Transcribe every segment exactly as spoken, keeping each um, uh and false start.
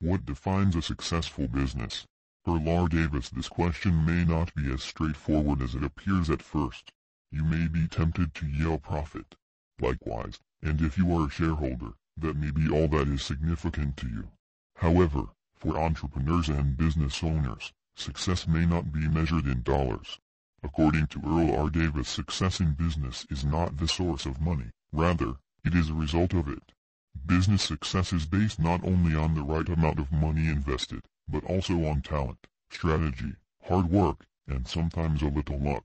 What defines a successful business? Earl R. Davis. This question may not be as straightforward as it appears at first. You may be tempted to yell profit. Likewise, and if you are a shareholder, that may be all that is significant to you. However, for entrepreneurs and business owners, success may not be measured in dollars. According to Earl R. Davis, success in business is not the source of money, rather, it is a result of it. Business success is based not only on the right amount of money invested, but also on talent, strategy, hard work, and sometimes a little luck.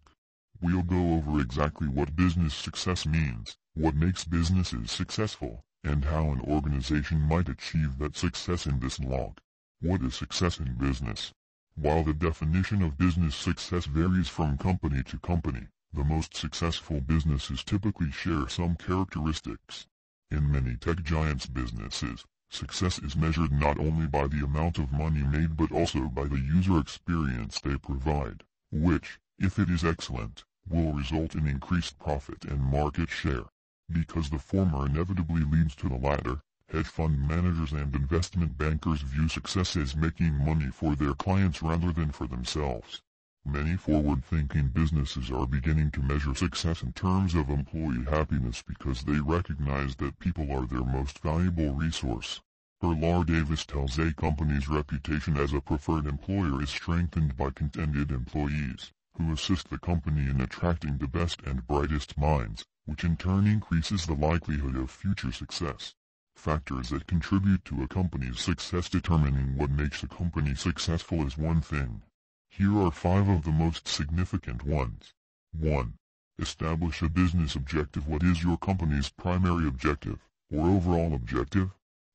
We'll go over exactly what business success means, what makes businesses successful, and how an organization might achieve that success in this log. What is success in business? While the definition of business success varies from company to company, the most successful businesses typically share some characteristics. In many tech giants' businesses, success is measured not only by the amount of money made but also by the user experience they provide, which, if it is excellent, will result in increased profit and market share. Because the former inevitably leads to the latter, hedge fund managers and investment bankers view success as making money for their clients rather than for themselves. Many forward-thinking businesses are beginning to measure success in terms of employee happiness because they recognize that people are their most valuable resource. Earl R. Davis tells a company's reputation as a preferred employer is strengthened by contented employees, who assist the company in attracting the best and brightest minds, which in turn increases the likelihood of future success. Factors that contribute to a company's success. Determining what makes a company successful is one thing. Here are five of the most significant ones. one. Establish a business objective. What is your company's primary objective, or overall objective?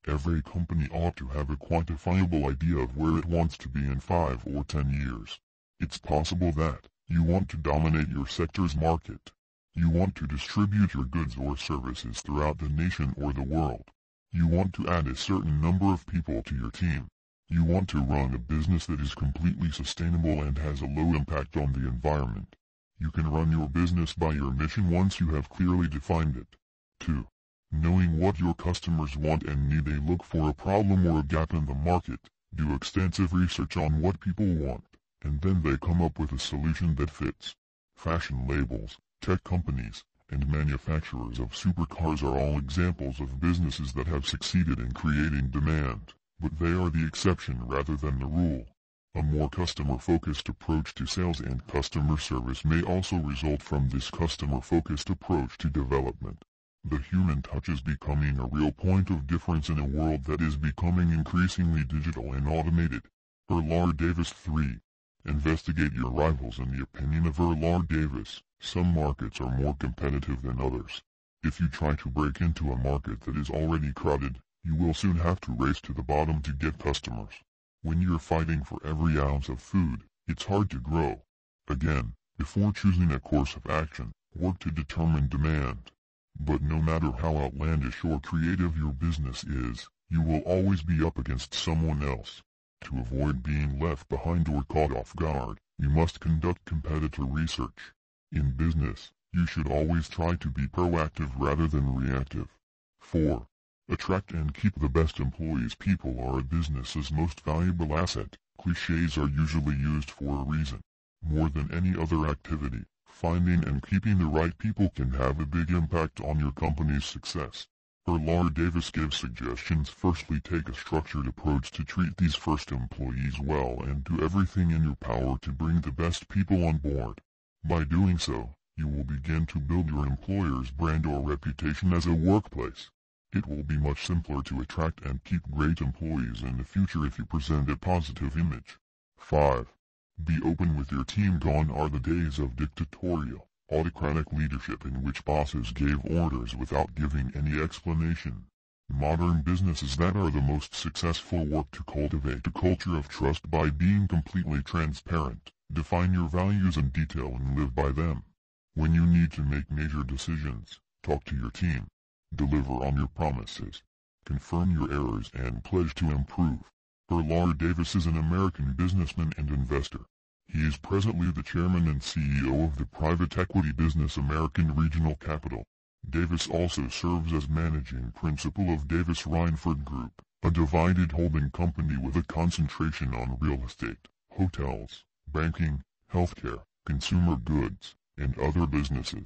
Every company ought to have a quantifiable idea of where it wants to be in five or ten years. It's possible that you want to dominate your sector's market. You want to distribute your goods or services throughout the nation or the world. You want to add a certain number of people to your team. You want to run a business that is completely sustainable and has a low impact on the environment. You can run your business by your mission once you have clearly defined it. two. Knowing what your customers want and need. They look for a problem or a gap in the market, do extensive research on what people want, and then they come up with a solution that fits. Fashion labels, tech companies, and manufacturers of supercars are all examples of businesses that have succeeded in creating demand. But they are the exception rather than the rule. A more customer-focused approach to sales and customer service may also result from this customer-focused approach to development. The human touch is becoming a real point of difference in a world that is becoming increasingly digital and automated. Earl R. Davis. three. Investigate your rivals. In the opinion of Earl R. Davis, some markets are more competitive than others. If you try to break into a market that is already crowded, you will soon have to race to the bottom to get customers. When you're fighting for every ounce of food, it's hard to grow. Again, before choosing a course of action, work to determine demand. But no matter how outlandish or creative your business is, you will always be up against someone else. To avoid being left behind or caught off guard, you must conduct competitor research. In business, you should always try to be proactive rather than reactive. four. Attract and keep the best employees. People are a business's most valuable asset. Clichés are usually used for a reason. More than any other activity, finding and keeping the right people can have a big impact on your company's success. Earl R. Davis gives suggestions. Firstly, take a structured approach to treat these first employees well and do everything in your power to bring the best people on board. By doing so, you will begin to build your employer's brand or reputation as a workplace. It will be much simpler to attract and keep great employees in the future if you present a positive image. five. Be open with your team. Gone are the days of dictatorial, autocratic leadership in which bosses gave orders without giving any explanation. Modern businesses that are the most successful work to cultivate a culture of trust by being completely transparent, define your values in detail and live by them. When you need to make major decisions, talk to your team. Deliver on your promises. Confirm your errors and pledge to improve. Earl R. Davis is an American businessman and investor. He is presently the chairman and C E O of the private equity business American Regional Capital. Davis also serves as managing principal of Davis Rainford Group, a divided holding company with a concentration on real estate, hotels, banking, healthcare, consumer goods, and other businesses.